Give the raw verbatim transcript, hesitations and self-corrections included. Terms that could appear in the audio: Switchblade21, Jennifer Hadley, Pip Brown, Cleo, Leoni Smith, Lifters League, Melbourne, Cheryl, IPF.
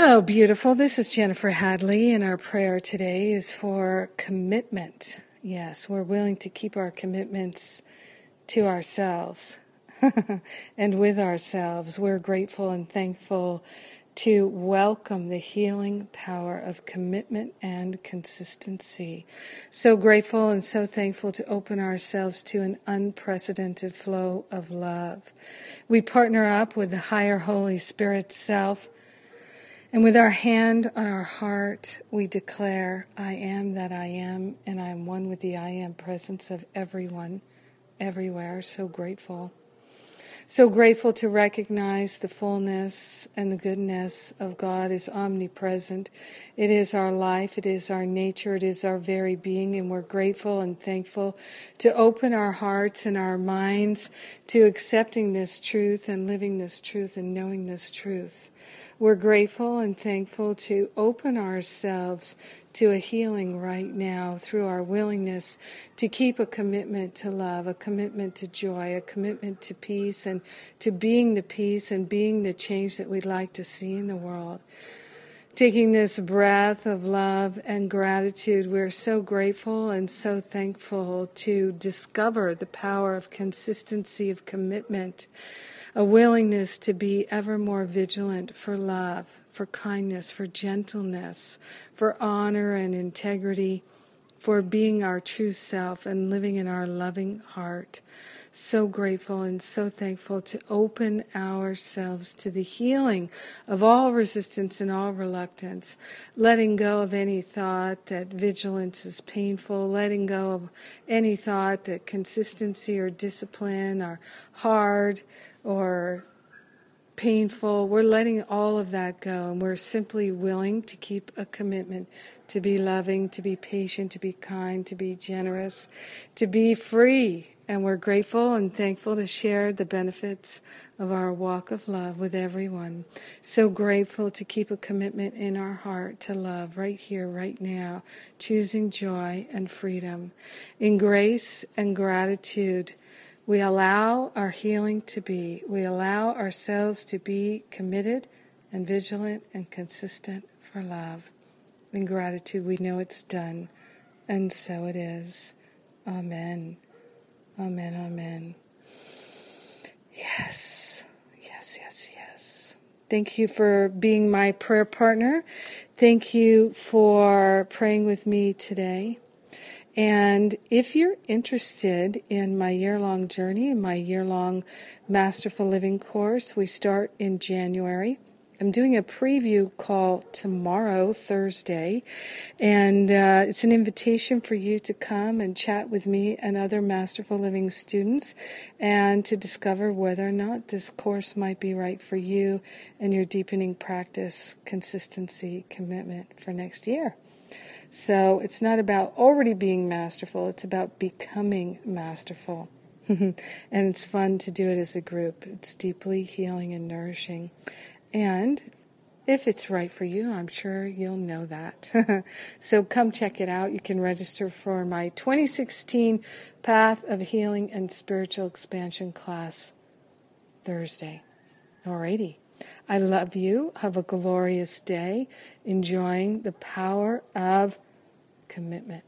Hello, beautiful. This is Jennifer Hadley, and our prayer today is for commitment. Yes, we're willing to keep our commitments to ourselves and with ourselves. We're grateful and thankful to welcome the healing power of commitment and consistency. So grateful and so thankful to open ourselves to an unprecedented flow of love. We partner up with the higher Holy Spirit self, and with our hand on our heart, we declare, I am that I am, and I am one with the I am presence of everyone, everywhere. So grateful. So grateful to recognize the fullness and the goodness of God is omnipresent. It is our life, it is our nature, it is our very being, and we're grateful and thankful to open our hearts and our minds to accepting this truth and living this truth and knowing this truth. We're grateful and thankful to open ourselves to a healing right now through our willingness to keep a commitment to love, a commitment to joy, a commitment to peace, and to being the peace and being the change that we'd like to see in the world. Taking this breath of love and gratitude, we're so grateful and so thankful to discover the power of consistency, of commitment, a willingness to be ever more vigilant for love, for kindness, for gentleness, for honor and integrity, for being our true self and living in our loving heart. So grateful and so thankful to open ourselves to the healing of all resistance and all reluctance, letting go of any thought that vigilance is painful, letting go of any thought that consistency or discipline are hard or painful. We're letting all of that go, and we're simply willing to keep a commitment to be loving, to be patient, to be kind, to be generous, to be free. And we're grateful and thankful to share the benefits of our walk of love with everyone. So grateful to keep a commitment in our heart to love right here, right now, choosing joy and freedom. In grace and gratitude, we allow our healing to be. We allow ourselves to be committed and vigilant and consistent for love. In gratitude, we know it's done, and so it is. Amen. Amen, amen. Yes, yes, yes, yes. Thank you for being my prayer partner. Thank you for praying with me today. And if you're interested in my year-long journey, my year-long Masterful Living course, we start in January. I'm doing a preview call tomorrow, Thursday, and uh, it's an invitation for you to come and chat with me and other Masterful Living students and to discover whether or not this course might be right for you and your deepening practice, consistency, commitment for next year. So it's not about already being masterful, it's about becoming masterful. And it's fun to do it as a group. It's deeply healing and nourishing. And if it's right for you, I'm sure you'll know that. So come check it out. You can register for my twenty sixteen Path of Healing and Spiritual Expansion class Thursday. Alrighty. I love you. Have a glorious day, enjoying the power of commitment.